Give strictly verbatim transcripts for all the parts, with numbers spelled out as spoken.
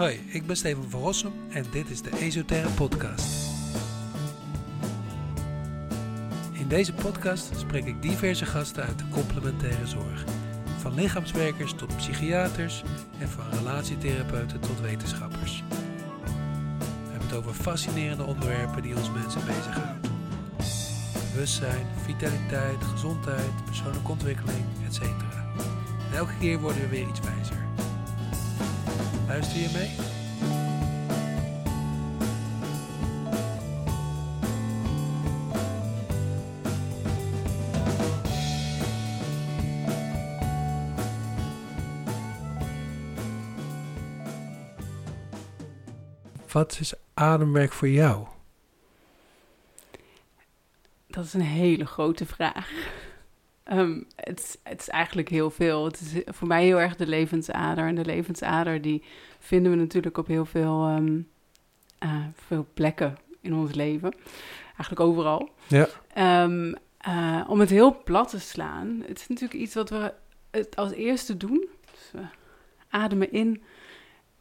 Hoi, ik ben Steven van Rossum en dit is de Esotera Podcast. In deze podcast spreek ik diverse gasten uit de complementaire zorg. Van lichaamswerkers tot psychiaters en van relatietherapeuten tot wetenschappers. We hebben het over fascinerende onderwerpen die ons mensen bezighouden. Bewustzijn, vitaliteit, gezondheid, persoonlijke ontwikkeling, et cetera. En elke keer worden we weer iets wijzer. Luister je mee? Wat is ademwerk voor jou? Dat is een hele grote vraag. Um, het, het is eigenlijk heel veel. Het is voor mij heel erg de levensader. En de levensader die vinden we natuurlijk op heel veel, um, uh, veel plekken in ons leven. Eigenlijk overal. Ja. Um, uh, om het heel plat te slaan. Het is natuurlijk iets wat we het als eerste doen. Dus we ademen in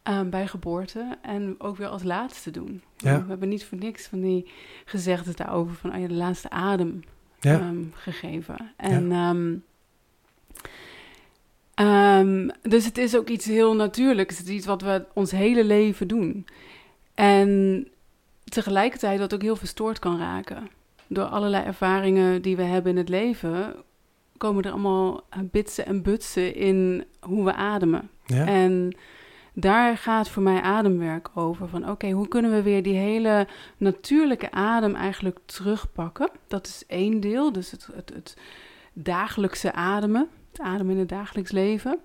um, bij geboorte. En ook weer als laatste doen. Ja. We hebben niet voor niks van die gezegden daarover. Van oh ja, de laatste adem. Ja. Um, gegeven. En, ja. um, um, dus het is ook iets heel natuurlijks. Het is iets wat we ons hele leven doen. En tegelijkertijd dat ook heel verstoord kan raken. Door allerlei ervaringen die we hebben in het leven, komen er allemaal bitsen en butsen in hoe we ademen. Ja. En daar gaat voor mij ademwerk over. Van oké, okay, hoe kunnen we weer die hele natuurlijke adem eigenlijk terugpakken? Dat is één deel, dus het, het, het dagelijkse ademen. Het ademen in het dagelijks leven.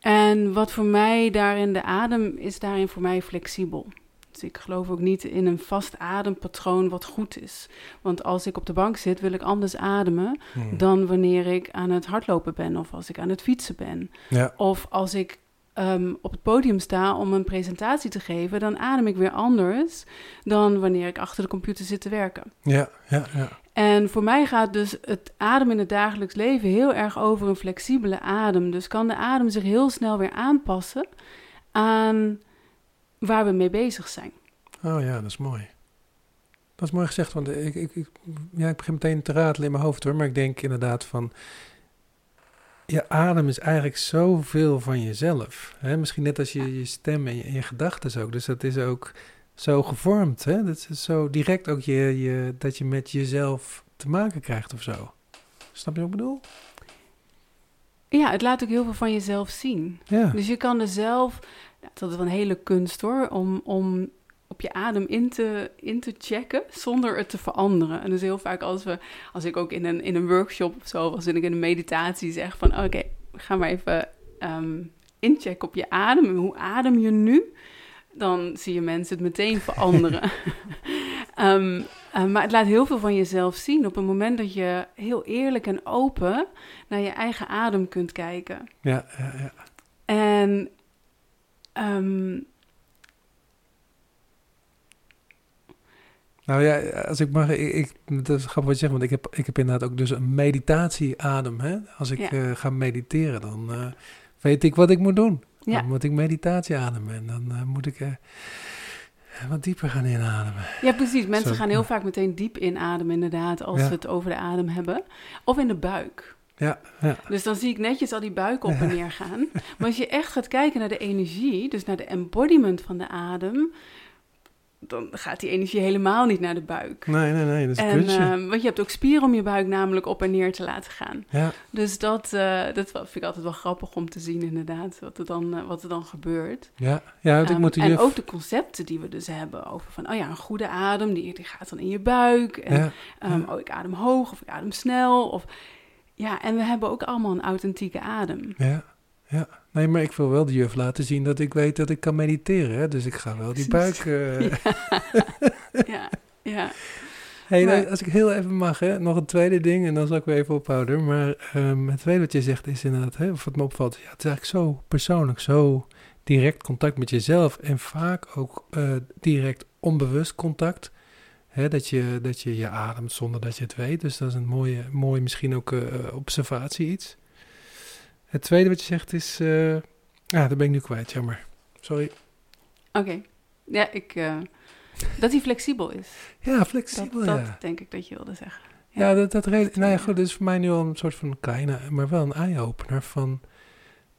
En wat voor mij daarin, de adem is daarin voor mij flexibel. Dus ik geloof ook niet in een vast adempatroon wat goed is. Want als ik op de bank zit, wil ik anders ademen hmm. dan wanneer ik aan het hardlopen ben. Of als ik aan het fietsen ben. Ja. Of als ik Um, op het podium sta om een presentatie te geven, dan adem ik weer anders dan wanneer ik achter de computer zit te werken. Ja, ja, ja. En voor mij gaat dus het ademen in het dagelijks leven heel erg over een flexibele adem. Dus kan de adem zich heel snel weer aanpassen aan waar we mee bezig zijn. Oh ja, dat is mooi. Dat is mooi gezegd, want ik, ik, ik, ja, ik begin meteen te ratelen in mijn hoofd hoor, maar ik denk inderdaad van, je adem is eigenlijk zoveel van jezelf. Hè? Misschien net als je, je stem en je, je gedachten ook. Dus dat is ook zo gevormd. Hè? Dat is zo direct ook je, je, dat je met jezelf te maken krijgt of zo. Snap je wat ik bedoel? Ja, het laat ook heel veel van jezelf zien. Ja. Dus je kan er zelf, dat is wel een hele kunst hoor, om, om op je adem in te, in te checken zonder het te veranderen. En dus heel vaak als we, als ik ook in een, in een workshop of zo, als ik in een meditatie zeg van oké, okay, ga maar even um, inchecken op je adem. Hoe adem je nu? Dan zie je mensen het meteen veranderen. um, um, maar het laat heel veel van jezelf zien op het moment dat je heel eerlijk en open naar je eigen adem kunt kijken. Ja, ja, ja. En Um, Nou ja, als ik mag, ik, ik, dat is grappig wat je zegt, want ik heb, ik heb inderdaad ook dus een meditatieadem. Hè? Als ik ja. uh, ga mediteren, dan uh, weet ik wat ik moet doen. Ja. Dan moet ik meditatie ademen en dan uh, moet ik uh, wat dieper gaan inademen. Ja, precies. Mensen Zo. gaan heel vaak meteen diep inademen inderdaad, als ja. we het over de adem hebben. Of in de buik. Ja, ja. Dus dan zie ik netjes al die buik op ja. en neer gaan. Maar als je echt gaat kijken naar de energie, dus naar de embodiment van de adem, dan gaat die energie helemaal niet naar de buik. Nee, nee, nee, dat is een kunstje. Um, want je hebt ook spieren om je buik namelijk op en neer te laten gaan. Ja. Dus dat, uh, dat vind ik altijd wel grappig om te zien inderdaad, wat er dan, uh, wat er dan gebeurt. Ja, ja want ik um, moet en juf... ook de concepten die we dus hebben over van, oh ja, een goede adem, die, die gaat dan in je buik. En, ja, ja. Um, oh, ik adem hoog of ik adem snel. Of, ja, en we hebben ook allemaal een authentieke adem. Ja. Ja, nee, maar ik wil wel de juf laten zien dat ik weet dat ik kan mediteren. Hè? Dus ik ga wel die buik. Uh... Ja. ja, ja. Hey, maar nou, als ik heel even mag, hè, nog een tweede ding en dan zal ik weer even ophouden. Maar um, het tweede wat je zegt is inderdaad, hè, of wat me opvalt, ja, het is eigenlijk zo persoonlijk, zo direct contact met jezelf en vaak ook uh, direct onbewust contact. Hè, dat, je, dat je je ademt zonder dat je het weet. Dus dat is een mooie, mooie misschien ook uh, observatie iets. Het tweede wat je zegt is, Uh, ah, dat ben ik nu kwijt, jammer. Sorry. Oké. Ja, ik... Uh, dat hij flexibel is. Ja, flexibel, dat, dat ja. denk ik dat je wilde zeggen. Ja, ja dat, dat reden... Nou ja, goed, dat is voor mij nu al een soort van kleine... maar wel een eye-opener van...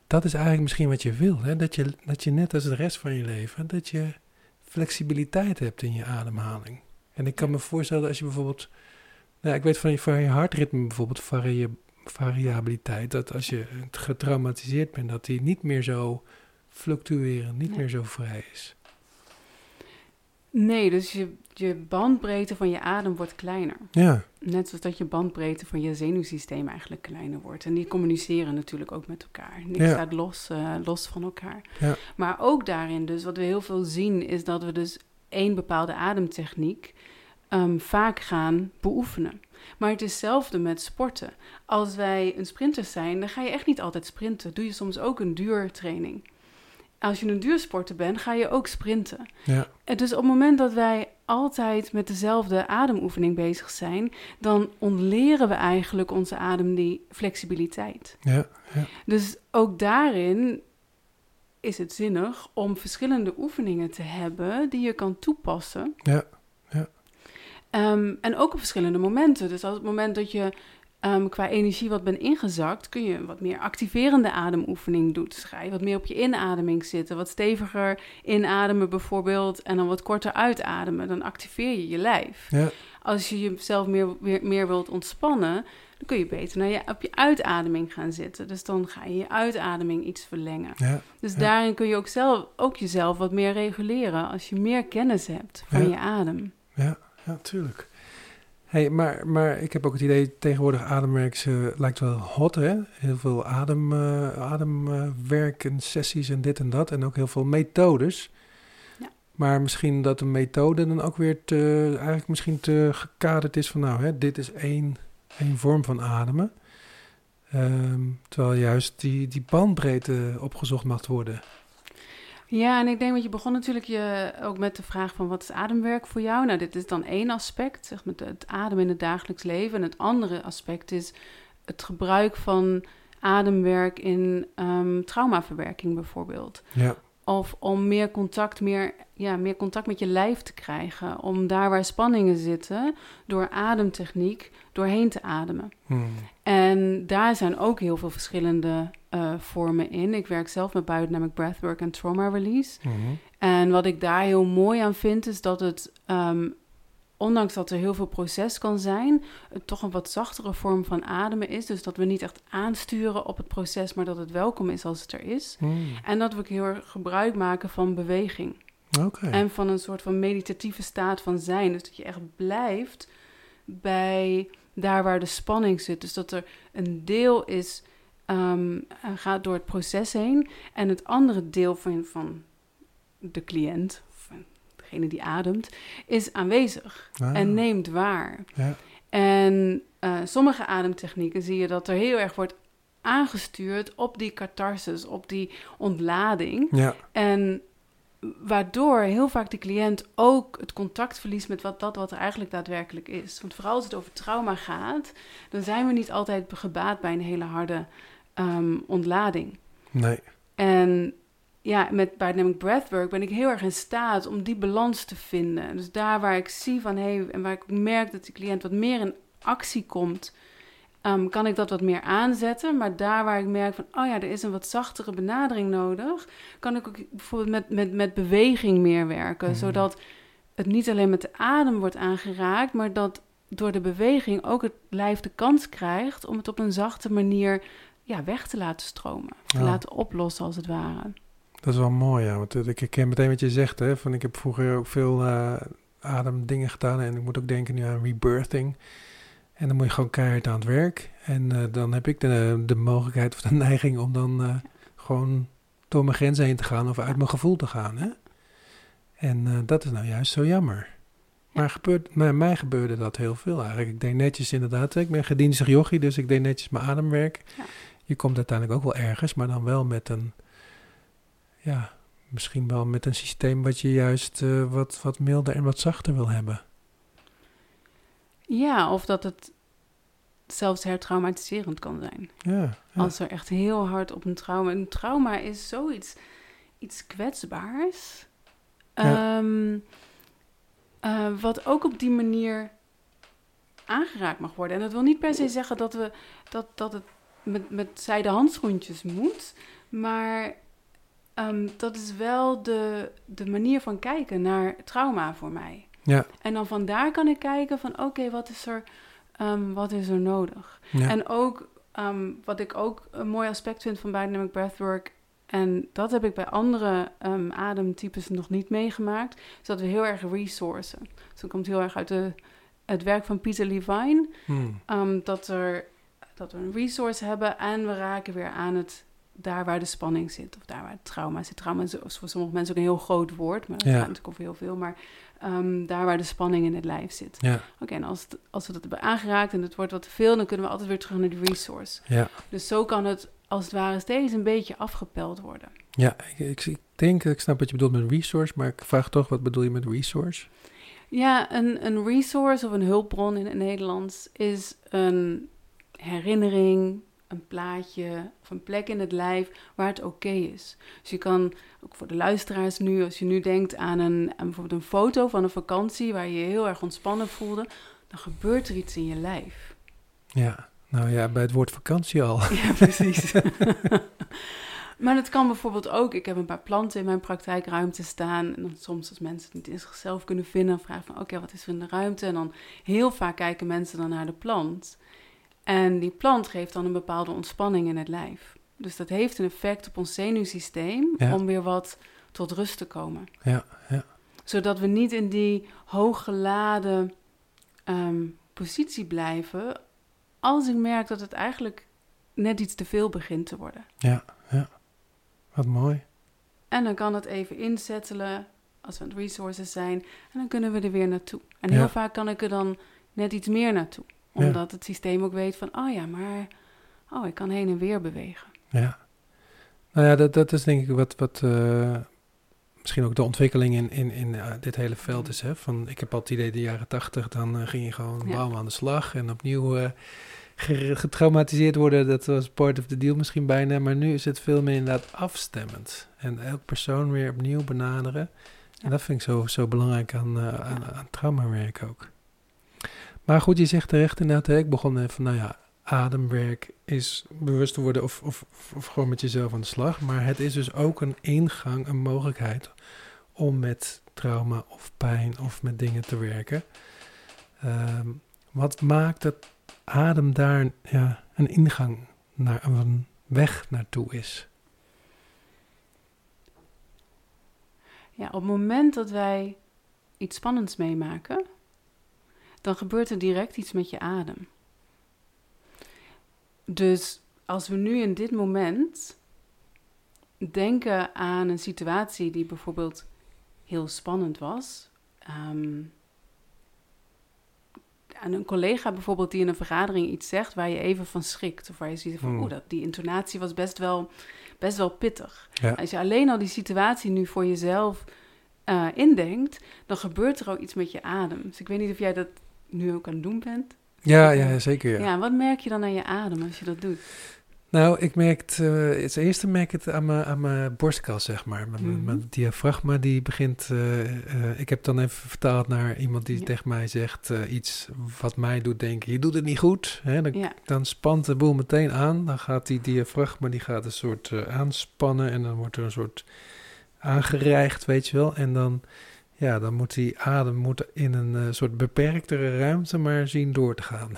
dat is eigenlijk misschien wat je wil. Hè? Dat je, dat je net als de rest van je leven... dat je flexibiliteit hebt in je ademhaling. En ik kan me voorstellen als je bijvoorbeeld... Nou, ik weet van je, van je hartritme bijvoorbeeld... Vari- variabiliteit... dat als je getraumatiseerd bent... dat die niet meer zo fluctuerend... niet ja. meer zo vrij is. Nee, dus je, je bandbreedte van je adem wordt kleiner. Ja. Net zoals dat je bandbreedte van je zenuwsysteem eigenlijk kleiner wordt. En die communiceren natuurlijk ook met elkaar. Niks ja. staat los, uh, los van elkaar. Ja. Maar ook daarin dus, wat we heel veel zien... is dat we dus één bepaalde ademtechniek um, vaak gaan beoefenen. Maar het is hetzelfde met sporten. Als wij een sprinter zijn, dan ga je echt niet altijd sprinten. Doe je soms ook een duurtraining. Als je een duursporter bent, ga je ook sprinten. Ja. Dus op het moment dat wij altijd met dezelfde ademoefening bezig zijn... dan ontleren we eigenlijk onze adem die flexibiliteit. Ja, ja. Dus ook daarin is het zinnig om verschillende oefeningen te hebben... die je kan toepassen. Ja, ja. Um, en ook op verschillende momenten. Dus als het moment dat je... Um, qua energie wat ben ingezakt, kun je een wat meer activerende ademoefening doen. Dus ga je wat meer op je inademing zitten, wat steviger inademen bijvoorbeeld... en dan wat korter uitademen, dan activeer je je lijf. Ja. Als je jezelf meer, meer, meer wilt ontspannen, dan kun je beter naar je, op je uitademing gaan zitten. Dus dan ga je je uitademing iets verlengen. Ja. Dus ja. daarin kun je ook, zelf, ook jezelf wat meer reguleren... als je meer kennis hebt van ja. je adem. Ja, natuurlijk. Ja, Hey, maar, maar ik heb ook het idee, tegenwoordig ademwerk uh, lijkt wel hot, hè? Heel veel adem, uh, ademwerk en sessies en dit en dat. En ook heel veel methodes. Ja. Maar misschien dat een methode dan ook weer te, eigenlijk misschien te gekaderd is van... nou, hè, dit is één, één vorm van ademen. Um, terwijl juist die, die bandbreedte opgezocht mag worden. Ja, en ik denk, want je begon natuurlijk je, ook met de vraag van wat is ademwerk voor jou? Nou, dit is dan één aspect, zeg maar, het ademen in het dagelijks leven. En het andere aspect is het gebruik van ademwerk in um, traumaverwerking bijvoorbeeld. Ja. Of om meer contact, meer, ja, meer contact met je lijf te krijgen. Om daar waar spanningen zitten, door ademtechniek doorheen te ademen. Hmm. En daar zijn ook heel veel verschillende uh, vormen in. Ik werk zelf met Biodynamic Breathwork and Trauma Release. Hmm. En wat ik daar heel mooi aan vind, is dat het... Um, ondanks dat er heel veel proces kan zijn... het toch een wat zachtere vorm van ademen is. Dus dat we niet echt aansturen op het proces... maar dat het welkom is als het er is. Mm. En dat we heel erg gebruik maken van beweging. Okay. En van een soort van meditatieve staat van zijn. Dus dat je echt blijft bij daar waar de spanning zit. Dus dat er een deel is... Um, gaat door het proces heen... en het andere deel van, van de cliënt... degene die ademt, is aanwezig ah. en neemt waar. Ja. En uh, sommige ademtechnieken zie je dat er heel erg wordt aangestuurd op die catharsis, op die ontlading. Ja. En waardoor heel vaak de cliënt ook het contact verliest met wat, dat wat er eigenlijk daadwerkelijk is. Want vooral als het over trauma gaat, dan zijn we niet altijd gebaat bij een hele harde um, ontlading. Nee. En... ja, met Biodynamic Breathwork ben ik heel erg in staat om die balans te vinden. Dus daar waar ik zie van, hey, en waar ik merk dat de cliënt wat meer in actie komt, um, kan ik dat wat meer aanzetten. Maar daar waar ik merk van, oh ja, er is een wat zachtere benadering nodig, kan ik ook bijvoorbeeld met, met, met beweging meer werken. Mm. Zodat het niet alleen met de adem wordt aangeraakt, maar dat door de beweging ook het lijf de kans krijgt om het op een zachte manier ja, weg te laten stromen. Te ja. laten oplossen als het ware. Dat is wel mooi, ja. Want ik herken meteen wat je zegt, hè. Van, ik heb vroeger ook veel uh, ademdingen gedaan. En ik moet ook denken nu aan rebirthing. En dan moet je gewoon keihard aan het werk. En uh, dan heb ik de, de mogelijkheid of de neiging om dan uh, gewoon door mijn grenzen heen te gaan. Of uit mijn gevoel te gaan, hè. En uh, dat is nou juist zo jammer. Maar gebeurt, maar mij gebeurde dat heel veel eigenlijk. Ik deed netjes inderdaad. Ik ben gedienstig jochie, dus ik deed netjes mijn ademwerk. Ja. Je komt uiteindelijk ook wel ergens, maar dan wel met een... ja, misschien wel met een systeem wat je juist uh, wat, wat milder en wat zachter wil hebben. Ja, of dat het zelfs hertraumatiserend kan zijn. Ja, ja. Als er echt heel hard op een trauma... Een trauma is zoiets iets kwetsbaars. Ja. Um, uh, wat ook op die manier aangeraakt mag worden. En dat wil niet per se zeggen dat, we, dat, dat het met, met zijden handschoentjes moet. Maar um, dat is wel de, de manier van kijken naar trauma voor mij. Ja. En dan vandaar kan ik kijken van oké, okay, wat is er, um, wat is er nodig? Ja. En ook um, wat ik ook een mooi aspect vind van Biodynamic Breathwork... en dat heb ik bij andere um, ademtypes nog niet meegemaakt... is dat we heel erg resourcen. Dus dat komt heel erg uit de, het werk van Peter Levine... Hmm. Um, dat, er, dat we een resource hebben en we raken weer aan het... daar waar de spanning zit of daar waar het trauma zit. Trauma is voor sommige mensen ook een heel groot woord... maar dat ja. gaat natuurlijk over heel veel. Maar um, daar waar de spanning in het lijf zit. Ja. Oké, okay, en als, het, als we dat hebben aangeraakt en het wordt wat te veel... dan kunnen we altijd weer terug naar die resource. Ja. Dus zo kan het... als het ware steeds een beetje afgepeld worden. Ja, ik, ik denk, ik snap wat je bedoelt met resource... maar ik vraag toch, wat bedoel je met resource? Ja, een, een resource of een hulpbron in het Nederlands... is een herinnering, een plaatje of een plek in het lijf waar het oké okay is. Dus je kan, ook voor de luisteraars nu... als je nu denkt aan, een, aan bijvoorbeeld een foto van een vakantie... waar je je heel erg ontspannen voelde... dan gebeurt er iets in je lijf. Ja. Nou ja, bij het woord vakantie al. Ja, precies. Maar dat kan bijvoorbeeld ook... Ik heb een paar planten in mijn praktijkruimte staan. En dan soms als mensen het niet in zichzelf kunnen vinden... vragen van, oké, okay, wat is er in de ruimte? En dan heel vaak kijken mensen dan naar de plant. En die plant geeft dan een bepaalde ontspanning in het lijf. Dus dat heeft een effect op ons zenuwsysteem... Ja. Om weer wat tot rust te komen. Ja, ja. Zodat we niet in die hooggeladen um, positie blijven... als ik merk dat het eigenlijk net iets te veel begint te worden. Ja, ja. Wat mooi. En dan kan het even inzettelen als we aan het resources zijn. En dan kunnen we er weer naartoe. En heel ja. vaak kan ik er dan net iets meer naartoe. Omdat ja. het systeem ook weet van, oh ja, maar oh, ik kan heen en weer bewegen. Ja. Nou ja, dat, dat is denk ik wat, wat uh, misschien ook de ontwikkeling in, in, in uh, dit hele veld is. Hè? Van, ik heb al het idee, de jaren tachtig, dan uh, ging je gewoon ja. bouwen aan de slag en opnieuw... Uh, getraumatiseerd worden, dat was part of the deal misschien bijna, maar nu is het veel meer inderdaad afstemmend. En elk persoon weer opnieuw benaderen. Ja. En dat vind ik zo, zo belangrijk aan, uh, aan, aan traumawerk ook. Maar goed, je zegt terecht inderdaad, hè, ik begon even, nou ja, ademwerk is bewust te worden of, of, of gewoon met jezelf aan de slag, maar het is dus ook een ingang, een mogelijkheid om met trauma of pijn of met dingen te werken. Um, wat maakt het adem daar ja, een ingang naar een weg naartoe is. Ja, op het moment dat wij iets spannends meemaken, dan gebeurt er direct iets met je adem. Dus als we nu in dit moment denken aan een situatie die bijvoorbeeld heel spannend was. Um, Aan een collega bijvoorbeeld die in een vergadering iets zegt... waar je even van schrikt. Of waar je ziet van, hmm. oeh, dat die intonatie was best wel, best wel pittig. Ja. Als je alleen al die situatie nu voor jezelf uh, indenkt... dan gebeurt er ook iets met je adem. Dus ik weet niet of jij dat nu ook aan het doen bent. Ja, ja zeker. Ja. Ja, wat merk je dan aan je adem als je dat doet? Nou, ik merk het... Uh, het eerste merk ik het aan mijn, aan mijn borstkas, zeg maar. Mijn, mm-hmm. mijn diafragma, die begint... Uh, uh, ik heb dan even vertaald naar iemand die ja. tegen mij zegt... Uh, iets wat mij doet denken, je doet het niet goed. Hè? Dan, ja. dan spant de boel meteen aan. Dan gaat die diafragma, die gaat een soort uh, aanspannen... en dan wordt er een soort aangereigd, weet je wel. En dan, ja, dan moet die adem moet in een uh, soort beperktere ruimte... maar zien door te gaan.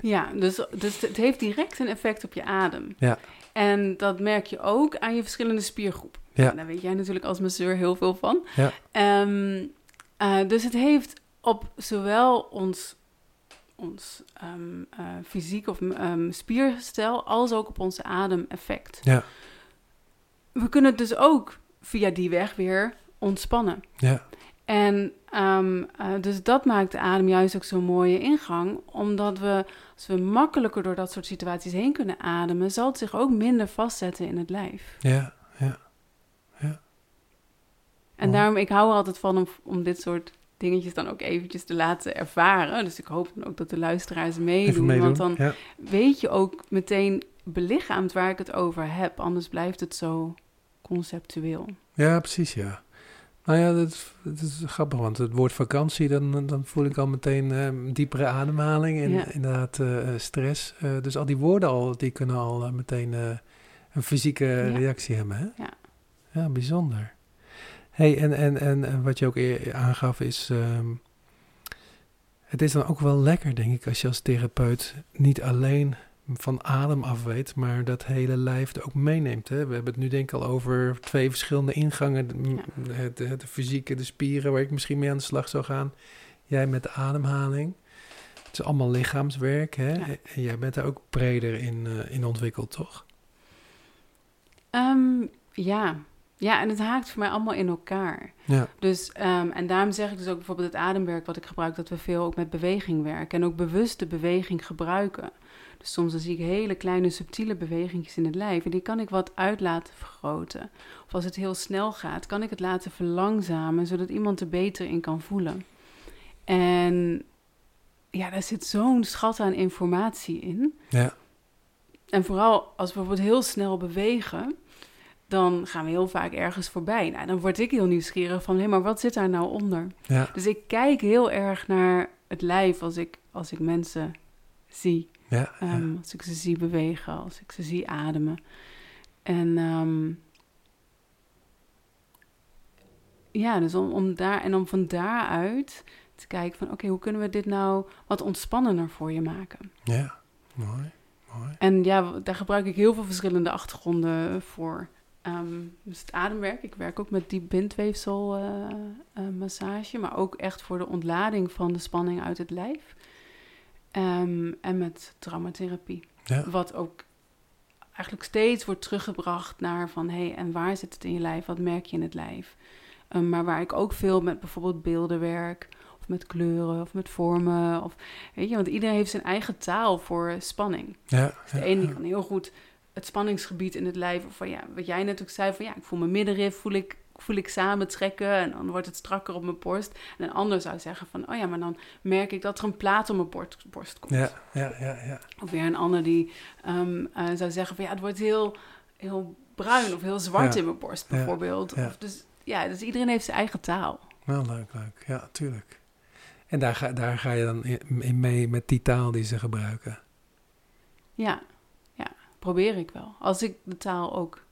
Ja, dus, dus het heeft direct een effect op je adem. Ja. En dat merk je ook aan je verschillende spiergroepen. Ja. Daar weet jij natuurlijk als masseur heel veel van. Ja. Um, uh, dus het heeft op zowel ons, ons um, uh, fysiek of um, spierstel... als ook op onze adem effect. Ja. We kunnen het dus ook via die weg weer ontspannen. Ja. En um, uh, dus dat maakt de adem juist ook zo'n mooie ingang. Omdat we, als we makkelijker door dat soort situaties heen kunnen ademen... zal het zich ook minder vastzetten in het lijf. Ja, ja, ja. En oh. daarom, ik hou er altijd van om, om dit soort dingetjes dan ook eventjes te laten ervaren. Dus ik hoop dan ook dat de luisteraars meedoen. meedoen want dan ja. weet je ook meteen belichaamd waar ik het over heb. Anders blijft het zo conceptueel. Ja, precies, ja. Nou ja, dat is, dat is grappig, want het woord vakantie, dan, dan voel ik al meteen uh, diepere ademhaling en ja. inderdaad uh, stress. Uh, dus al die woorden al, die kunnen al uh, meteen uh, een fysieke ja. reactie hebben, hè? Ja. Ja, bijzonder. Hey, en, en, en, en wat je ook eer aangaf is, um, het is dan ook wel lekker, denk ik, als je als therapeut niet alleen van adem af weet, maar dat hele lijf er ook meeneemt. Hè? We hebben het nu denk ik al over twee verschillende ingangen. Ja. Het, het, de fysieke, de spieren, waar ik misschien mee aan de slag zou gaan. Jij met de ademhaling. Het is allemaal lichaamswerk. Hè? Ja. En jij bent daar ook breder in, uh, in ontwikkeld, toch? Um, ja. Ja, en het haakt voor mij allemaal in elkaar. Ja. Dus, um, en daarom zeg ik dus ook bijvoorbeeld het ademwerk wat ik gebruik, dat we veel ook met beweging werken. En ook bewust de beweging gebruiken. Dus soms dan zie ik hele kleine subtiele bewegingjes in het lijf. En die kan ik wat uit laten vergroten. Of als het heel snel gaat, kan ik het laten verlangzamen, zodat iemand er beter in kan voelen. En ja, daar zit zo'n schat aan informatie in. Ja. En vooral als we bijvoorbeeld heel snel bewegen, dan gaan we heel vaak ergens voorbij. Nou, dan word ik heel nieuwsgierig van, hé, maar wat zit daar nou onder? Ja. Dus ik kijk heel erg naar het lijf als ik, als ik mensen zie. Ja, ja. Um, als ik ze zie bewegen, als ik ze zie ademen. En um, ja, dus om, om daar en om van daaruit te kijken van, oké, okay, hoe kunnen we dit nou wat ontspannender voor je maken? Ja, mooi, mooi. En ja, daar gebruik ik heel veel verschillende achtergronden voor. Um, dus het ademwerk, ik werk ook met diep bindweefselmassage, uh, uh, maar ook echt voor de ontlading van de spanning uit het lijf. Um, en met traumatherapie. Ja. Wat ook eigenlijk steeds wordt teruggebracht naar van, hé, hey, en waar zit het in je lijf? Wat merk je in het lijf? Um, maar waar ik ook veel met bijvoorbeeld beelden werk, of met kleuren, of met vormen. Of, weet je, want iedereen heeft zijn eigen taal voor spanning. Ja, dus de ja, ene die ja. kan heel goed het spanningsgebied in het lijf, of van, ja, wat jij net ook zei, van ja, ik voel mijn middenrif, voel ik, voel ik samen trekken en dan wordt het strakker op mijn borst. En een ander zou zeggen van, oh ja, maar dan merk ik dat er een plaat op mijn borst, borst komt. Ja, ja, ja, ja. Of weer een ander die um, uh, zou zeggen van, ja, het wordt heel, heel bruin of heel zwart ja, in mijn borst bijvoorbeeld. Ja, ja. Of dus, ja, dus iedereen heeft zijn eigen taal. Nou, leuk, leuk. Ja, tuurlijk. En daar ga, daar ga je dan in mee met die taal die ze gebruiken. Ja, ja, probeer ik wel. Als ik de taal ook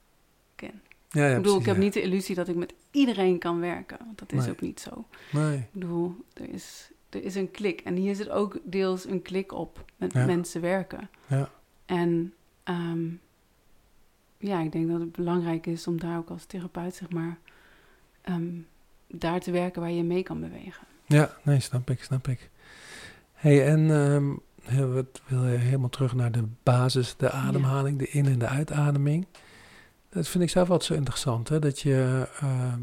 ken. Ja, ja, ik bedoel, precies, ik heb ja. niet de illusie dat ik met iedereen kan werken. Want dat is nee. ook niet zo. Nee. Ik bedoel, er is, er is een klik. En hier zit ook deels een klik op met ja. mensen werken. Ja. En um, ja, ik denk dat het belangrijk is om daar ook als therapeut, zeg maar, um, daar te werken waar je mee kan bewegen. Ja, nee, snap ik, snap ik. Hey, en um, wat wil je helemaal terug naar de basis, de ademhaling, ja. de in- en de uitademing. Dat vind ik zelf altijd zo interessant, hè? Dat je, uh,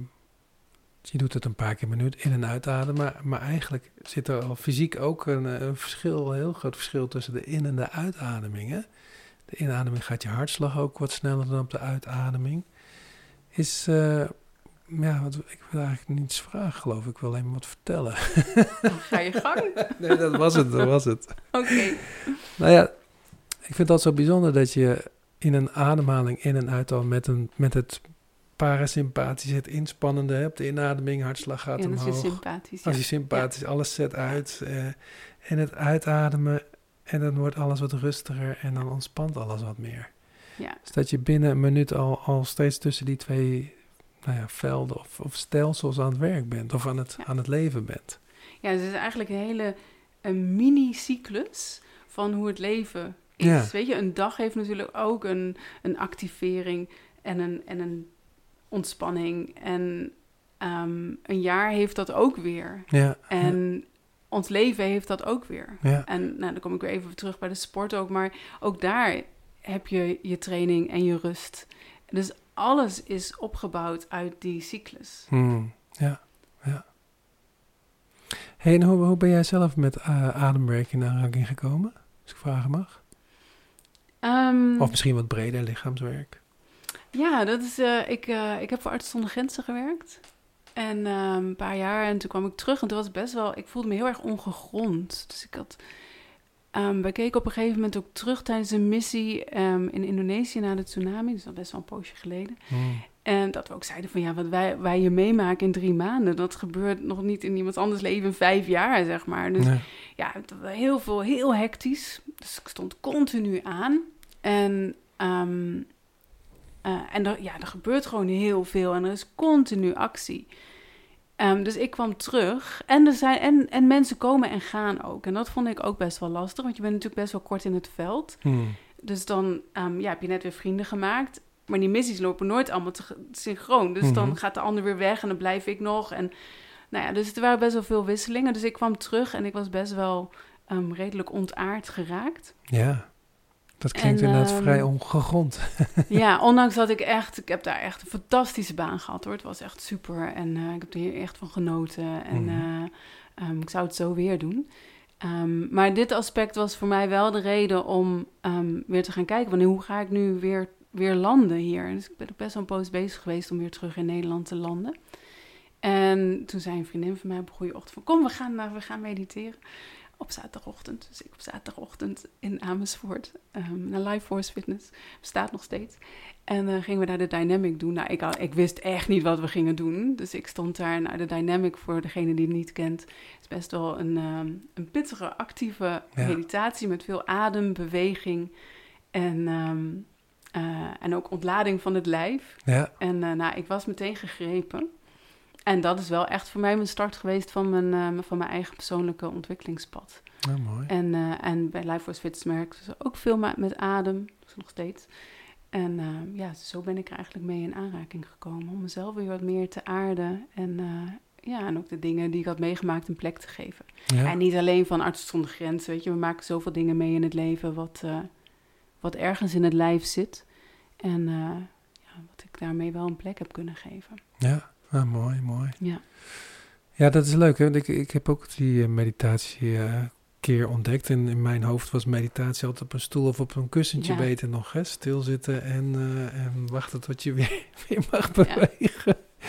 je doet het een paar keer per minuut in- en uitademen, maar, maar eigenlijk zit er al fysiek ook een, een verschil, een heel groot verschil tussen de in- en de uitademing. Hè? De inademing gaat je hartslag ook wat sneller dan op de uitademing. Is, uh, ja, wat, ik wil eigenlijk niets vragen, geloof ik. Ik wil alleen wat vertellen. Ga je gang? Nee, dat was het, dat was het. Oké. Okay. Nou ja, ik vind dat zo bijzonder dat je in een ademhaling, in en uit al met, een, met het parasympathische, het inspannende. Hè, op de inademing, hartslag gaat ja, omhoog. Als je sympathisch. Als je sympathisch, ja. alles zet uit. Eh, en het uitademen. En dan wordt alles wat rustiger. En dan ontspant alles wat meer. Ja. Dus dat je binnen een minuut al, al steeds tussen die twee nou ja, velden of, of stelsels aan het werk bent. Of aan het, ja. aan het leven bent. Ja, dus het is eigenlijk een hele een mini-cyclus van hoe het leven is, ja. Weet je, een dag heeft natuurlijk ook een, een activering en een, en een ontspanning. En um, een jaar heeft dat ook weer. Ja, en ja. ons leven heeft dat ook weer. Ja. En nou, dan kom ik weer even terug bij de sport ook. Maar ook daar heb je je training en je rust. Dus alles is opgebouwd uit die cyclus. Hmm. Ja, ja. Hey, en hoe, hoe ben jij zelf met uh, ademwerk in aanraking gekomen? Als ik vragen mag. Um, of misschien wat breder lichaamswerk. Ja, dat is, uh, ik, uh, ik heb voor Artsen zonder Grenzen gewerkt. En uh, een paar jaar en toen kwam ik terug. En toen was het best wel, ik voelde me heel erg ongegrond. Dus ik had, Um, we keken op een gegeven moment ook terug tijdens een missie um, in Indonesië na de tsunami. Dus dat is best wel een poosje geleden. Mm. En dat we ook zeiden van ja, wat wij, wij je meemaken in drie maanden... dat gebeurt nog niet in iemand anders leven in vijf jaar, zeg maar. Dus nee. ja, het was heel veel, heel hectisch. Dus ik stond continu aan. En, um, uh, en er, ja, er gebeurt gewoon heel veel en er is continu actie. Um, dus ik kwam terug en, er zijn, en, en mensen komen en gaan ook. En dat vond ik ook best wel lastig, want je bent natuurlijk best wel kort in het veld. Hmm. Dus dan um, ja, heb je net weer vrienden gemaakt... Maar die missies lopen nooit allemaal te synchroon. Dus mm-hmm. dan gaat de ander weer weg en dan blijf ik nog. En, nou ja, dus er waren best wel veel wisselingen. Dus ik kwam terug en ik was best wel um, redelijk ontaard geraakt. Ja, dat klinkt en, inderdaad um, vrij ongegrond. Ja, ondanks dat ik echt... Ik heb daar echt een fantastische baan gehad, hoor. Het was echt super en uh, ik heb er hier echt van genoten. En mm. uh, um, ik zou het zo weer doen. Um, maar dit aspect was voor mij wel de reden om um, weer te gaan kijken... Wanneer, hoe ga ik nu weer... weer landen hier. Dus ik ben ook best wel een poos bezig geweest om weer terug in Nederland te landen. En toen zei een vriendin van mij op een goede ochtend van... kom, we gaan, we gaan mediteren op zaterdagochtend. Dus ik op zaterdagochtend in Amersfoort um, naar Life Force Fitness. Bestaat nog steeds. En dan uh, gingen we daar de Dynamic doen. Nou, ik, al, ik wist echt niet wat we gingen doen. Dus ik stond daar. Nou, de Dynamic, voor degene die het niet kent... is best wel een, um, een pittige, actieve ja. meditatie... met veel adem, beweging en... Um, Uh, en ook ontlading van het lijf. Ja. En uh, nou, ik was meteen gegrepen. En dat is wel echt voor mij mijn start geweest... van mijn, uh, van mijn eigen persoonlijke ontwikkelingspad. Oh, mooi. En, uh, en bij Life Force Fitness merk ik ook veel met adem. Dus nog steeds. En uh, ja, zo ben ik er eigenlijk mee in aanraking gekomen... om mezelf weer wat meer te aarden... en uh, ja, en ook de dingen die ik had meegemaakt een plek te geven. Ja. En niet alleen van artsen zonder grenzen. Weet je, we maken zoveel dingen mee in het leven... wat, uh, wat ergens in het lijf zit... En uh, ja, wat ik daarmee wel een plek heb kunnen geven. Ja, ah, mooi, mooi. Ja. Ja, dat is leuk. Hè? Ik, ik heb ook die uh, meditatie uh, keer ontdekt. En in mijn hoofd was meditatie altijd op een stoel of op een kussentje ja. beter nog. Hè? Stilzitten en, uh, en wachten tot je weer, weer mag bewegen. Ja.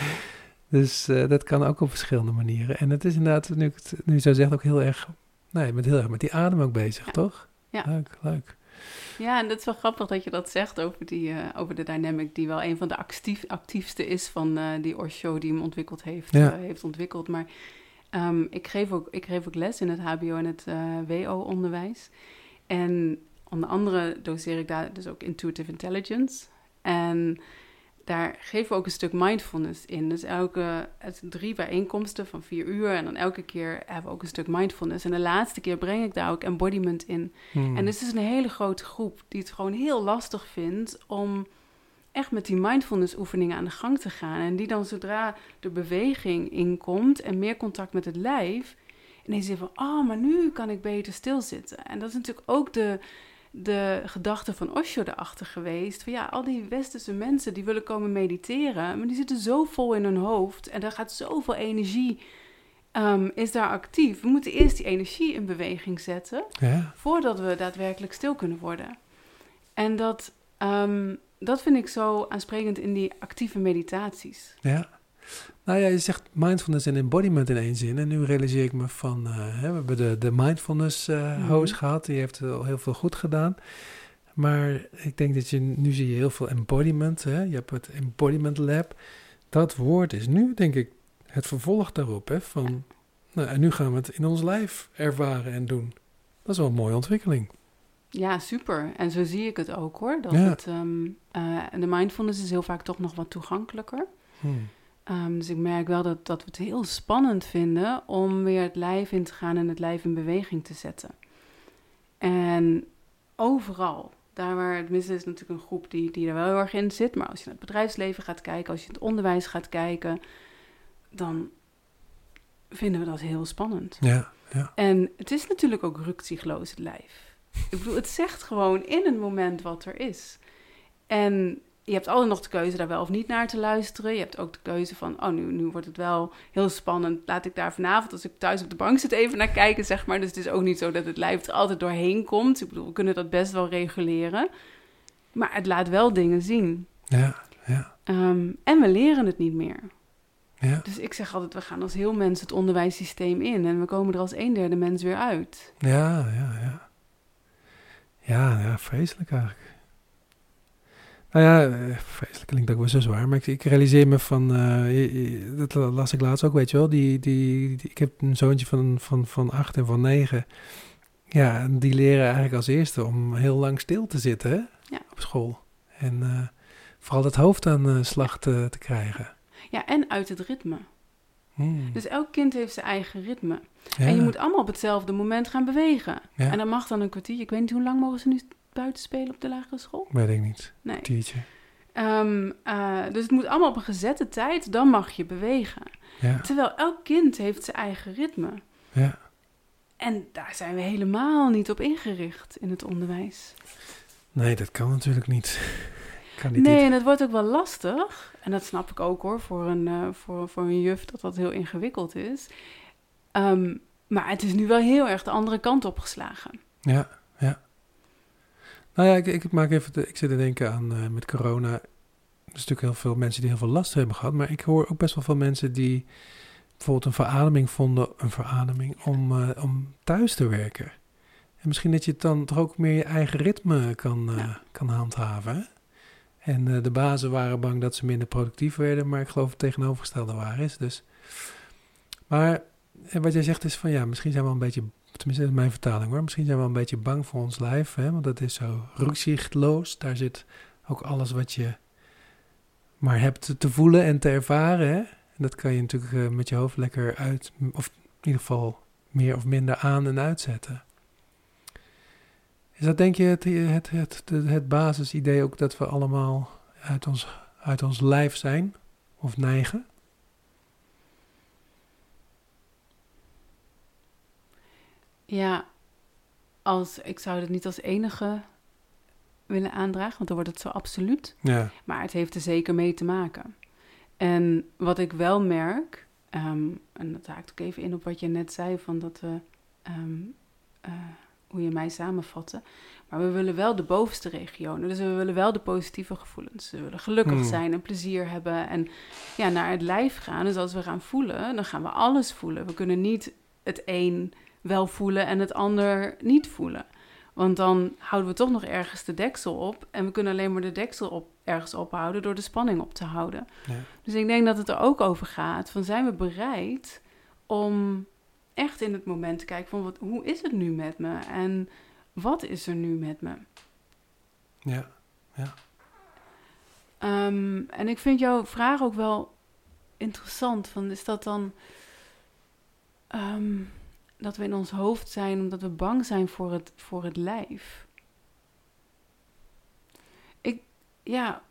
Dus uh, dat kan ook op verschillende manieren. En het is inderdaad, nu, het, nu je zo zegt, ook heel erg... Nee, je bent heel erg met die adem ook bezig, ja. toch? Ja. Leuk, leuk. Ja, en dat is wel grappig dat je dat zegt over, die, uh, over de Dynamic... die wel een van de actief, actiefste is van uh, die OSHO die hem ontwikkeld heeft, ja. uh, heeft ontwikkeld. Maar um, ik, geef ook, ik geef ook les in het H B O en het uh, W O-onderwijs. En onder andere doseer ik daar dus ook Intuitive Intelligence. En daar geven we ook een stuk mindfulness in. Dus elke het drie bijeenkomsten van vier uur... en dan elke keer hebben we ook een stuk mindfulness. En de laatste keer breng ik daar ook embodiment in. Hmm. En dus is een hele grote groep die het gewoon heel lastig vindt... om echt met die mindfulness oefeningen aan de gang te gaan. En die dan zodra de beweging inkomt en meer contact met het lijf... en die zeggen van, oh, maar nu kan ik beter stilzitten. En dat is natuurlijk ook de... de gedachte van Osho erachter geweest... van ja, al die westerse mensen die willen komen mediteren... maar die zitten zo vol in hun hoofd... en daar gaat zoveel energie, um, is daar actief. We moeten eerst die energie in beweging zetten... Ja. voordat we daadwerkelijk stil kunnen worden. En dat, um, dat vind ik zo aansprekend in die actieve meditaties. Ja. Nou ja, je zegt mindfulness en embodiment in één zin. En nu realiseer ik me van... Uh, hè, we hebben de, de mindfulness uh, mm-hmm. host gehad. Die heeft al heel veel goed gedaan. Maar ik denk dat je... Nu zie je heel veel embodiment. Hè? Je hebt het Embodiment Lab. Dat woord is nu, denk ik, het vervolg daarop. Hè? Van, nou, en nu gaan we het in ons lijf ervaren en doen. Dat is wel een mooie ontwikkeling. Ja, super. En zo zie ik het ook, hoor. Dat ja. het, um, uh, de mindfulness is heel vaak toch nog wat toegankelijker. Hmm. Um, dus ik merk wel dat, dat we het heel spannend vinden om weer het lijf in te gaan en het lijf in beweging te zetten. En overal, daar waar het mis is natuurlijk een groep die, die er wel heel erg in zit, maar als je naar het bedrijfsleven gaat kijken, als je het onderwijs gaat kijken, dan vinden we dat heel spannend. Ja, ja. En het is natuurlijk ook ruksigloos, het lijf. Ik bedoel, het zegt gewoon in een moment wat er is. En... Je hebt altijd nog de keuze daar wel of niet naar te luisteren. Je hebt ook de keuze van, oh, nu, nu wordt het wel heel spannend. Laat ik daar vanavond, als ik thuis op de bank zit, even naar kijken, zeg maar. Dus het is ook niet zo dat het lijf er altijd doorheen komt. Ik bedoel, we kunnen dat best wel reguleren. Maar het laat wel dingen zien. Ja, ja. Um, en we leren het niet meer. Ja. Dus ik zeg altijd, we gaan als heel mens het onderwijssysteem in. En we komen er als een derde mens weer uit. Ja, ja, ja. Ja, ja, vreselijk eigenlijk. Nou ja, vreselijk klinkt dat wel zo zwaar, maar ik, ik realiseer me van, uh, dat las ik laatst ook, weet je wel, die, die, die, ik heb een zoontje van, van, van acht en van negen. Ja, die leren eigenlijk als eerste om heel lang stil te zitten, hè? Ja. Op school. En uh, vooral dat hoofd aan uh, slag te, te krijgen. Ja, en uit het ritme. Hmm. Dus elk kind heeft zijn eigen ritme. Ja. En je moet allemaal op hetzelfde moment gaan bewegen. Ja. En dat mag dan een kwartier. Ik weet niet, hoe lang mogen ze nu buiten spelen op de lagere school? Weet ik niet. Nee. Een kwartiertje. Um, uh, dus het moet allemaal op een gezette tijd. Dan mag je bewegen. Ja. Terwijl elk kind heeft zijn eigen ritme. Ja. En daar zijn we helemaal niet op ingericht in het onderwijs. Nee, dat kan natuurlijk niet. Kan niet nee, dit. En het wordt ook wel lastig. En dat snap ik ook hoor, voor een, uh, voor, voor een juf dat dat heel ingewikkeld is. Um, maar het is nu wel heel erg de andere kant opgeslagen. Ja, ja. Nou ja, ik, ik, maak even de, ik zit te denken aan uh, met corona. Er is natuurlijk heel veel mensen die heel veel last hebben gehad. Maar ik hoor ook best wel veel mensen die bijvoorbeeld een verademing vonden, een verademing om, uh, om thuis te werken. En misschien dat je het dan toch ook meer je eigen ritme kan, uh, ja. kan handhaven. Hè? En uh, de bazen waren bang dat ze minder productief werden, maar ik geloof het tegenovergestelde waar is. Dus. Maar en wat jij zegt is van ja, misschien zijn we wel een beetje, tenminste dat is mijn vertaling hoor, misschien zijn we wel een beetje bang voor ons lijf, hè? Want dat is zo rücksichtloos. Daar zit ook alles wat je maar hebt te voelen en te ervaren, hè? Dat kan je natuurlijk met je hoofd lekker uit, of in ieder geval meer of minder aan en uitzetten. Is dat denk je het, het, het, het basisidee ook dat we allemaal uit ons, uit ons lijf zijn of neigen? Ja, als, ik zou dat niet als enige willen aandragen, want dan wordt het zo absoluut. Ja. Maar het heeft er zeker mee te maken. En wat ik wel merk, um, en dat haakt ook even in op wat je net zei, van dat we, um, uh, hoe je mij samenvatte, maar we willen wel de bovenste regionen. Dus we willen wel de positieve gevoelens. We willen gelukkig mm. zijn en plezier hebben en ja, naar het lijf gaan. Dus als we gaan voelen, dan gaan we alles voelen. We kunnen niet het een wel voelen en het ander niet voelen. Want dan houden we toch nog ergens de deksel op. En we kunnen alleen maar de deksel op, ergens ophouden door de spanning op te houden. Ja. Dus ik denk dat het er ook over gaat. Van zijn we bereid om echt in het moment te kijken van wat, hoe is het nu met me? En wat is er nu met me? Ja, ja. Um, en ik vind jouw vraag ook wel interessant. Van is dat dan Um, dat we in ons hoofd zijn, omdat we bang zijn voor het, voor het lijf. Ik, ja,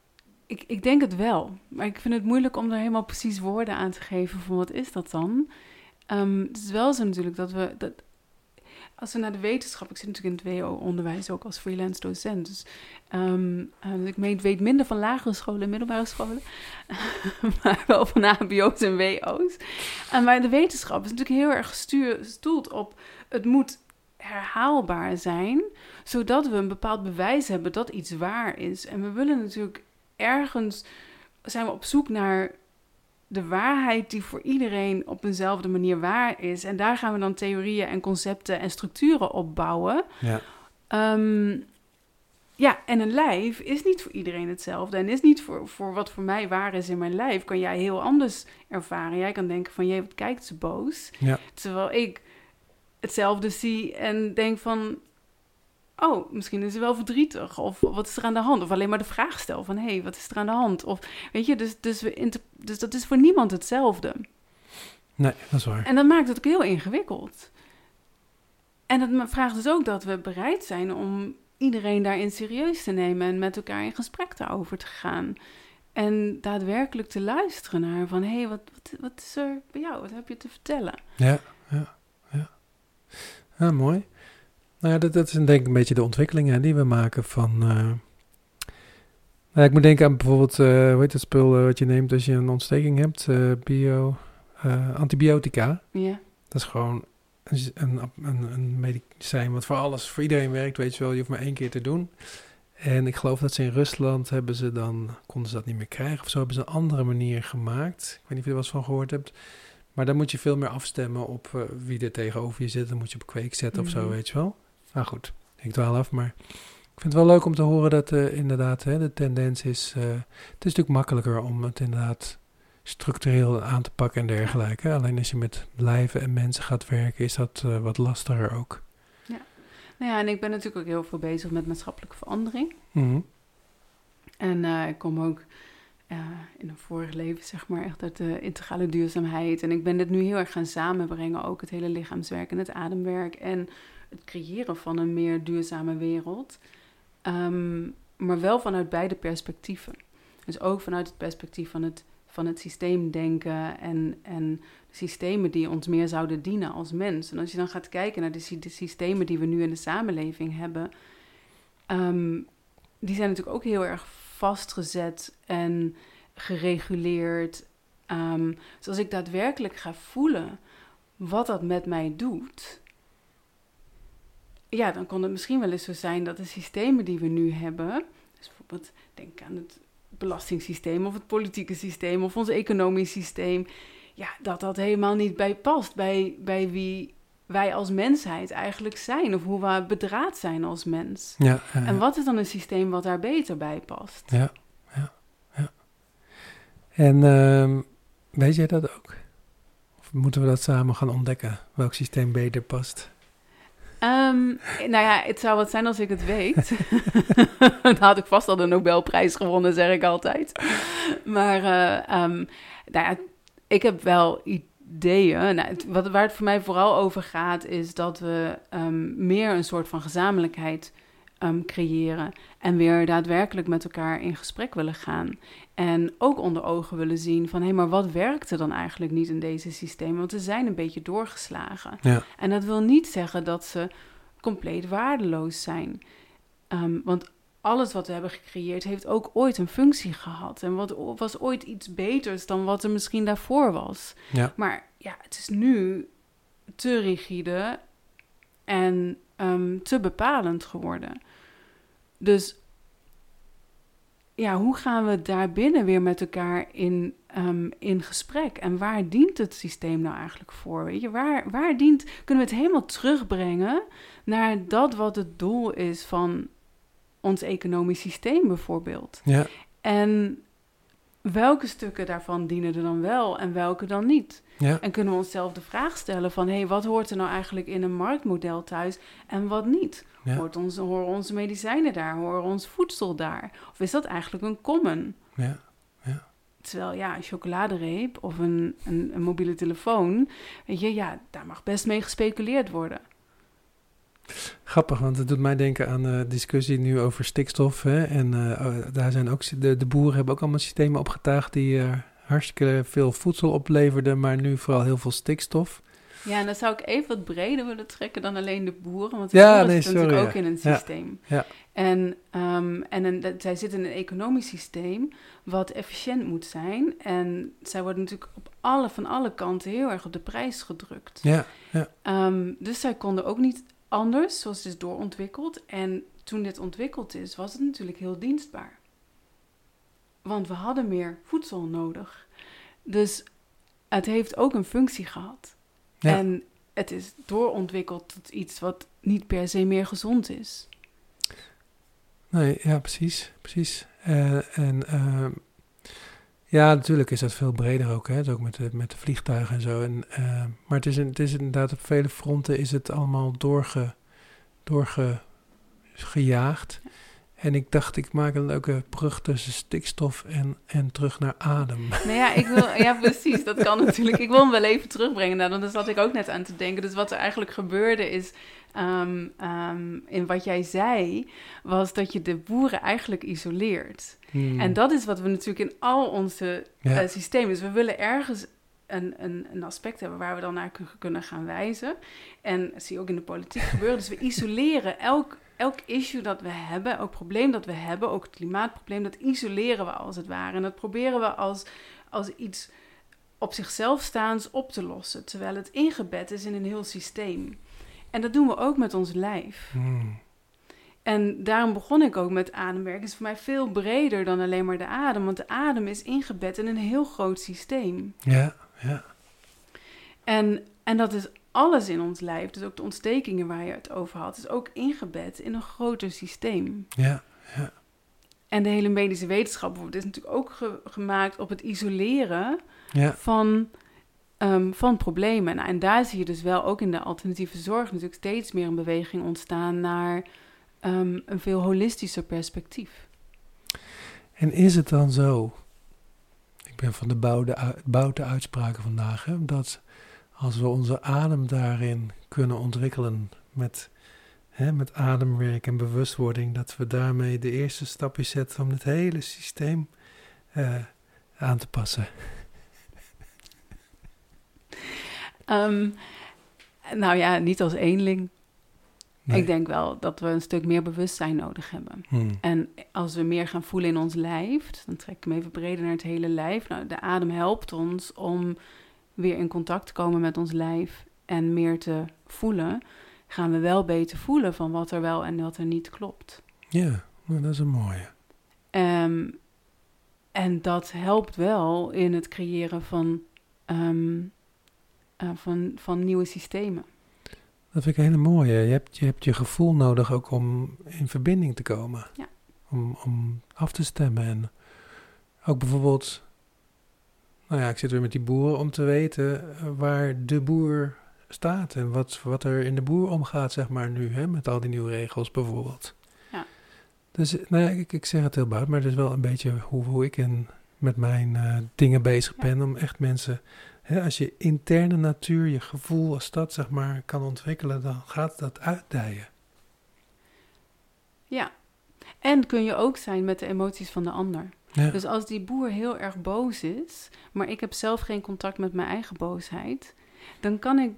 ik, ik denk het wel. Maar ik vind het moeilijk om er helemaal precies woorden aan te geven van wat is dat dan? Um, het is wel zo natuurlijk dat we, dat, als we naar de wetenschap, ik zit natuurlijk in het W O-onderwijs ook als freelance docent. Dus um, ik weet minder van lagere scholen en middelbare scholen. Maar wel van H B O's en W O's. En maar de wetenschap is natuurlijk heel erg gestoeld op het moet herhaalbaar zijn, zodat we een bepaald bewijs hebben dat iets waar is. En we willen natuurlijk ergens, zijn we op zoek naar de waarheid die voor iedereen op eenzelfde manier waar is. En daar gaan we dan theorieën en concepten en structuren op bouwen. Ja. Um, ja, en een lijf is niet voor iedereen hetzelfde. En is niet voor, voor wat voor mij waar is in mijn lijf. Kan jij heel anders ervaren. Jij kan denken van, jee, wat kijkt ze boos. Ja. Terwijl ik hetzelfde zie en denk van, oh, misschien is ze wel verdrietig. Of wat is er aan de hand? Of alleen maar de vraag stel van, hé, hey, wat is er aan de hand? Of, weet je, dus, dus, we inter- dus dat is voor niemand hetzelfde. Nee, dat is waar. En dat maakt het ook heel ingewikkeld. En dat vraagt dus ook dat we bereid zijn om iedereen daarin serieus te nemen en met elkaar in gesprek daarover te gaan. En daadwerkelijk te luisteren naar van, hé, hey, wat, wat, wat is er bij jou? Wat heb je te vertellen? Ja, ja, ja. Ja, mooi. Nou ja, dat, dat is denk ik een beetje de ontwikkelingen die we maken van Uh, nou ja, ik moet denken aan bijvoorbeeld, uh, hoe heet dat spul uh, wat je neemt als je een ontsteking hebt? Uh, bio, uh, antibiotica. Ja. Dat is gewoon een, een, een medicijn wat voor alles, voor iedereen werkt, weet je wel. Je hoeft maar één keer te doen. En ik geloof dat ze in Rusland hebben ze dan, konden ze dat niet meer krijgen. Of zo hebben ze een andere manier gemaakt. Ik weet niet of je er wel eens van gehoord hebt. Maar dan moet je veel meer afstemmen op uh, wie er tegenover je zit. Dan moet je op kweek zetten, mm-hmm, of zo, weet je wel. Maar goed, ik dwaal af, maar ik vind het wel leuk om te horen dat uh, inderdaad hè, de tendens is, uh, het is natuurlijk makkelijker om het inderdaad structureel aan te pakken en dergelijke. Alleen als je met lijven en mensen gaat werken, is dat uh, wat lastiger ook. Ja. Nou ja, en ik ben natuurlijk ook heel veel bezig met maatschappelijke verandering. Mm-hmm. En uh, ik kom ook uh, in een vorig leven, zeg maar, echt uit de integrale duurzaamheid. En ik ben dit nu heel erg gaan samenbrengen, ook het hele lichaamswerk en het ademwerk en het creëren van een meer duurzame wereld. Um, maar wel vanuit beide perspectieven. Dus ook vanuit het perspectief van het van het systeemdenken en, en de systemen die ons meer zouden dienen als mens. En als je dan gaat kijken naar de, de systemen die we nu in de samenleving hebben, um, die zijn natuurlijk ook heel erg vastgezet en gereguleerd. Um, dus als ik daadwerkelijk ga voelen wat dat met mij doet, ja, dan kon het misschien wel eens zo zijn dat de systemen die we nu hebben, dus bijvoorbeeld denk aan het belastingssysteem of het politieke systeem of ons economisch systeem, ja, dat dat helemaal niet bij past bij, bij wie wij als mensheid eigenlijk zijn of hoe we bedraad zijn als mens. Ja, ja, ja. En wat is dan een systeem wat daar beter bij past? Ja, ja, ja. En uh, weet jij dat ook? Of moeten we dat samen gaan ontdekken, welk systeem beter past? Um, nou ja, het zou wat zijn als ik het weet. Dan had ik vast al de Nobelprijs gewonnen, zeg ik altijd. Maar uh, um, nou ja, ik heb wel ideeën. Nou, het, wat, waar het voor mij vooral over gaat, is dat we um, meer een soort van gezamenlijkheid um, creëren. En weer daadwerkelijk met elkaar in gesprek willen gaan. En ook onder ogen willen zien van, hé, hey, maar wat werkte dan eigenlijk niet in deze systemen? Want ze zijn een beetje doorgeslagen. Ja. En dat wil niet zeggen dat ze compleet waardeloos zijn. Um, want alles wat we hebben gecreëerd heeft ook ooit een functie gehad. En wat was ooit iets beters dan wat er misschien daarvoor was. Ja. Maar ja, het is nu te rigide en um, te bepalend geworden. Dus ja, hoe gaan we daarbinnen weer met elkaar in, um, in gesprek? En waar dient het systeem nou eigenlijk voor? Weet je, waar, waar dient, kunnen we het helemaal terugbrengen naar dat wat het doel is van ons economisch systeem bijvoorbeeld? Ja. En welke stukken daarvan dienen er dan wel en welke dan niet? Ja. En kunnen we onszelf de vraag stellen van, hé, hey, wat hoort er nou eigenlijk in een marktmodel thuis en wat niet? Ja. Hoort ons, horen onze medicijnen daar? Horen ons voedsel daar? Of is dat eigenlijk een common? Ja. Ja. Terwijl, ja, een chocoladereep of een, een, een mobiele telefoon, weet je, ja, daar mag best mee gespeculeerd worden. Grappig, want het doet mij denken aan de discussie nu over stikstof. Hè? En uh, daar zijn ook de, de boeren hebben ook allemaal systemen opgetuigd die uh, hartstikke veel voedsel opleverden, maar nu vooral heel veel stikstof. Ja, en dan zou ik even wat breder willen trekken dan alleen de boeren, want de ja, boeren nee, zitten sorry, natuurlijk ja. ook in een systeem. Ja, ja. En, um, en een, zij zitten in een economisch systeem wat efficiënt moet zijn. En zij worden natuurlijk op alle, van alle kanten heel erg op de prijs gedrukt. Ja, ja. Um, dus zij konden ook niet anders, zoals het is doorontwikkeld. En toen dit ontwikkeld is, was het natuurlijk heel dienstbaar. Want we hadden meer voedsel nodig. Dus het heeft ook een functie gehad. Ja. En het is doorontwikkeld tot iets wat niet per se meer gezond is. Nee, ja, precies. precies. Uh, en uh, ja, natuurlijk is dat veel breder ook. Hè? Het is ook met de, met de vliegtuigen en zo. En, uh, maar het is, het is inderdaad op vele fronten is het allemaal doorge, doorgejaagd. Ja. En ik dacht, ik maak een leuke brug tussen stikstof en, en terug naar adem. Nou ja, ik wil, ja, precies. Dat kan natuurlijk. Ik wil hem wel even terugbrengen. Nou, want daar zat ik ook net aan te denken. Dus wat er eigenlijk gebeurde is, um, um, in wat jij zei, was dat je de boeren eigenlijk isoleert. Hmm. En dat is wat we natuurlijk in al onze ja. uh, systemen. Dus we willen ergens Een, een, een aspect hebben waar we dan naar kunnen gaan wijzen. En dat zie je ook in de politiek gebeuren. Dus we isoleren elk, elk issue dat we hebben, elk probleem dat we hebben, ook het klimaatprobleem, dat isoleren we als het ware. En dat proberen we als, als iets op zichzelf staans op te lossen, terwijl het ingebed is in een heel systeem. En dat doen we ook met ons lijf. Mm. En daarom begon ik ook met ademwerk. Het is voor mij veel breder dan alleen maar de adem, want de adem is ingebed in een heel groot systeem. Ja. Ja. En, en dat is alles in ons lijf, dus ook de ontstekingen waar je het over had, is ook ingebed in een groter systeem. Ja, ja. En de hele medische wetenschap bijvoorbeeld is natuurlijk ook ge- gemaakt op het isoleren ja. van, um, van problemen. Nou, en daar zie je dus wel ook in de alternatieve zorg natuurlijk steeds meer een beweging ontstaan naar um, een veel holistischer perspectief. En is het dan zo, ik ben van de bouwde, bouwde uitspraken vandaag, hè, dat als we onze adem daarin kunnen ontwikkelen met... He, met ademwerk en bewustwording, dat we daarmee de eerste stapje zetten om het hele systeem uh, aan te passen. Um, nou ja, niet als eenling. Nee. Ik denk wel dat we een stuk meer bewustzijn nodig hebben. Hmm. En als we meer gaan voelen in ons lijf, dan trek ik hem even breder naar het hele lijf. Nou, de adem helpt ons om weer in contact te komen met ons lijf en meer te voelen. Gaan we wel beter voelen van wat er wel en wat er niet klopt. Ja, nou, dat is een mooie. Um, en dat helpt wel in het creëren van, um, uh, van, van nieuwe systemen. Dat vind ik een hele mooie. Je hebt, je hebt je gevoel nodig ook om in verbinding te komen. Ja. Om, om af te stemmen. En ook bijvoorbeeld... Nou ja, ik zit weer met die boeren om te weten waar de boer... staat en wat, wat er in de boer omgaat, zeg maar nu, hè, met al die nieuwe regels bijvoorbeeld. Ja. Dus nou ja, ik, ik zeg het heel buiten, maar het is wel een beetje hoe, hoe ik in, met mijn uh, dingen bezig ja. ben om echt mensen, hè, als je interne natuur, je gevoel als dat, zeg maar, kan ontwikkelen, dan gaat dat uitdijen. Ja, en kun je ook zijn met de emoties van de ander. Ja. Dus als die boer heel erg boos is, maar ik heb zelf geen contact met mijn eigen boosheid, dan kan ik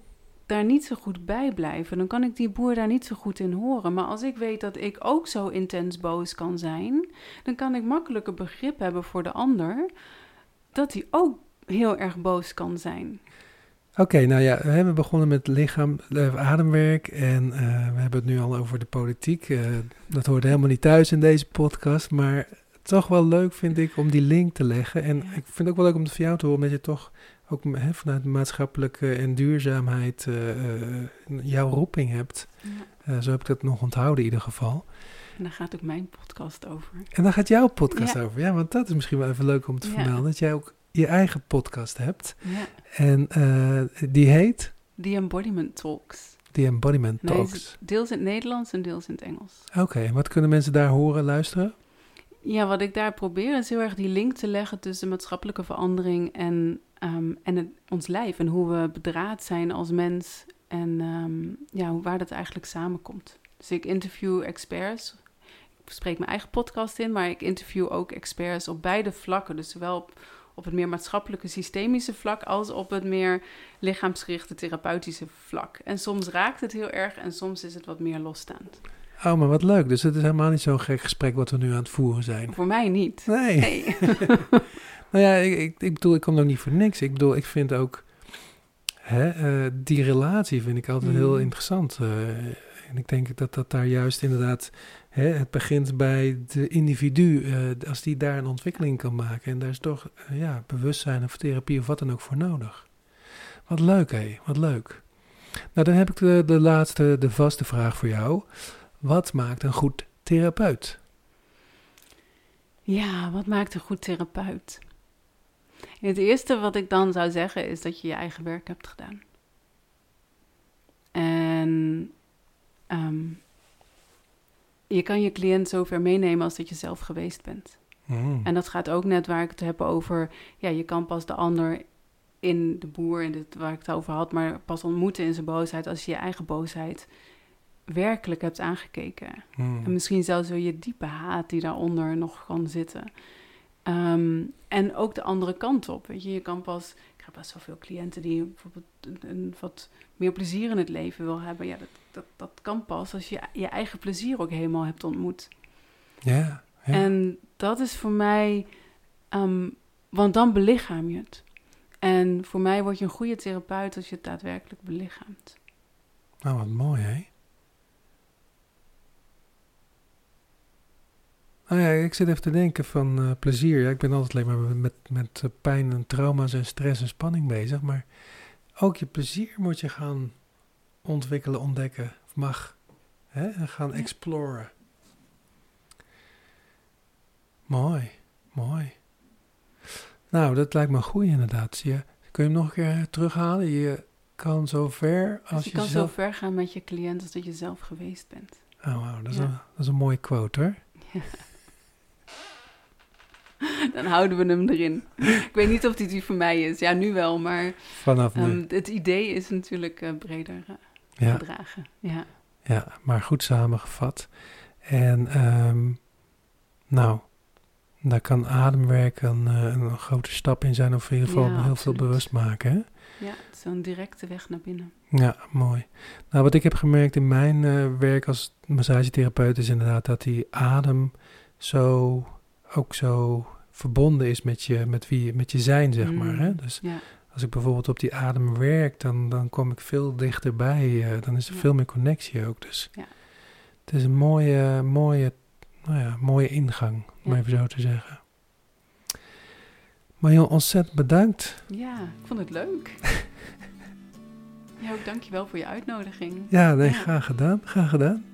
daar niet zo goed bij blijven. Dan kan ik die boer daar niet zo goed in horen. Maar als ik weet dat ik ook zo intens boos kan zijn, dan kan ik makkelijker begrip hebben voor de ander dat hij ook heel erg boos kan zijn. Oké, okay, nou ja, we hebben begonnen met lichaam, ademwerk en uh, we hebben het nu al over de politiek. Uh, dat hoort helemaal niet thuis in deze podcast, maar toch wel leuk vind ik om die link te leggen. En ja. ik vind het ook wel leuk om het van jou te horen, omdat je toch... ook he, vanuit maatschappelijke en duurzaamheid uh, jouw roeping hebt. Ja. Uh, zo heb ik dat nog onthouden in ieder geval. En daar gaat ook mijn podcast over. En daar gaat jouw podcast ja. over. Ja, want dat is misschien wel even leuk om te ja. vermelden. Dat jij ook je eigen podcast hebt. Ja. En uh, die heet? The Embodiment Talks. The Embodiment Talks. Nee, deels in het Nederlands en deels in het Engels. Oké, okay, en wat kunnen mensen daar horen, luisteren? Ja, wat ik daar probeer is heel erg die link te leggen tussen maatschappelijke verandering en... Um, en het, ons lijf en hoe we bedraad zijn als mens en um, ja, waar dat eigenlijk samenkomt. Dus ik interview experts, ik spreek mijn eigen podcast in, maar ik interview ook experts op beide vlakken. Dus zowel op, op het meer maatschappelijke systemische vlak als op het meer lichaamsgerichte therapeutische vlak. En soms raakt het heel erg en soms is het wat meer losstaand. Oh, maar wat leuk. Dus het is helemaal niet zo'n gek gesprek wat we nu aan het voeren zijn. Voor mij niet. Nee. nee. Nou ja, ik, ik, ik bedoel, ik kom nog niet voor niks. Ik bedoel, ik vind ook... Hè, uh, die relatie vind ik altijd mm. heel interessant. Uh, en ik denk dat dat daar juist inderdaad... Hè, het begint bij de individu. Uh, als die daar een ontwikkeling kan maken. En daar is toch uh, ja, bewustzijn of therapie of wat dan ook voor nodig. Wat leuk, hé. Wat leuk. Nou, dan heb ik de, de laatste, de vaste vraag voor jou. Wat maakt een goed therapeut? Ja, wat maakt een goed therapeut? En het eerste wat ik dan zou zeggen is dat je je eigen werk hebt gedaan. En um, je kan je cliënt zover meenemen als dat je zelf geweest bent. Mm. En dat gaat ook net waar ik het heb over... Ja, je kan pas de ander in de boer, in dit, waar ik het over had... maar pas ontmoeten in zijn boosheid als je je eigen boosheid... werkelijk hebt aangekeken. Hmm. En misschien zelfs wel je diepe haat die daaronder nog kan zitten. Um, en ook de andere kant op. Weet je, je kan pas... Ik heb best wel veel cliënten die bijvoorbeeld een, een wat meer plezier in het leven wil hebben. Ja, dat, dat, dat kan pas als je je eigen plezier ook helemaal hebt ontmoet. Ja. Yeah, yeah. En dat is voor mij... Um, want dan belichaam je het. En voor mij word je een goede therapeut als je het daadwerkelijk belichaamt. Nou, wat mooi, hè? Nou ja, ik zit even te denken van uh, plezier. Ja, ik ben altijd alleen maar met, met pijn en trauma's en stress en spanning bezig. Maar ook je plezier moet je gaan ontwikkelen, ontdekken, of mag. Hè? En gaan exploren. Ja. Mooi, mooi. Nou, dat lijkt me een goeie inderdaad. Je, kun je hem nog een keer terughalen? Je kan zo ver als dus je kan zelf... zo ver gaan met je cliënt als dat je zelf geweest bent. Oh, wow, dat, ja. dat is een mooie quote, hoor. Ja. Dan houden we hem erin. Ik weet niet of dit die voor mij is. Ja, nu wel, maar... Vanaf nu. Um, het idee is natuurlijk uh, breder uh, ja. gedragen. Ja. ja, maar goed samengevat. En um, nou, daar kan ademwerk een, een grote stap in zijn... of in ieder geval ja, heel absoluut. veel bewust maken, hè? Ja, zo'n directe weg naar binnen. Ja, mooi. Nou, wat ik heb gemerkt in mijn uh, werk als massagetherapeut... is inderdaad dat die adem zo... ook zo verbonden is met je, met wie, met je zijn, zeg mm. maar. Hè? Dus ja. als ik bijvoorbeeld op die adem werk, dan, dan kom ik veel dichterbij. Uh, dan is er ja. veel meer connectie ook. Dus ja. het is een mooie, mooie, nou ja, mooie ingang, om ja. even zo te zeggen. Marjon, ontzettend bedankt. Ja, ik vond het leuk. ja, ook dankjewel voor je uitnodiging. Ja, nee, ja. graag gedaan, graag gedaan.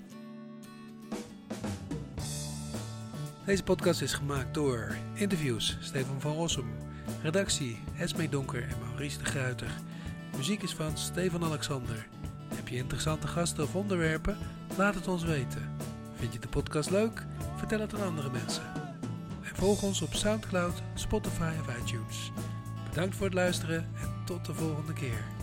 Deze podcast is gemaakt door interviews Steven van Rossum, redactie Esme Donker en Maurice de Gruiter. Muziek is van Steven Alexander. Heb je interessante gasten of onderwerpen? Laat het ons weten. Vind je de podcast leuk? Vertel het aan andere mensen. En volg ons op SoundCloud, Spotify en iTunes. Bedankt voor het luisteren en tot de volgende keer.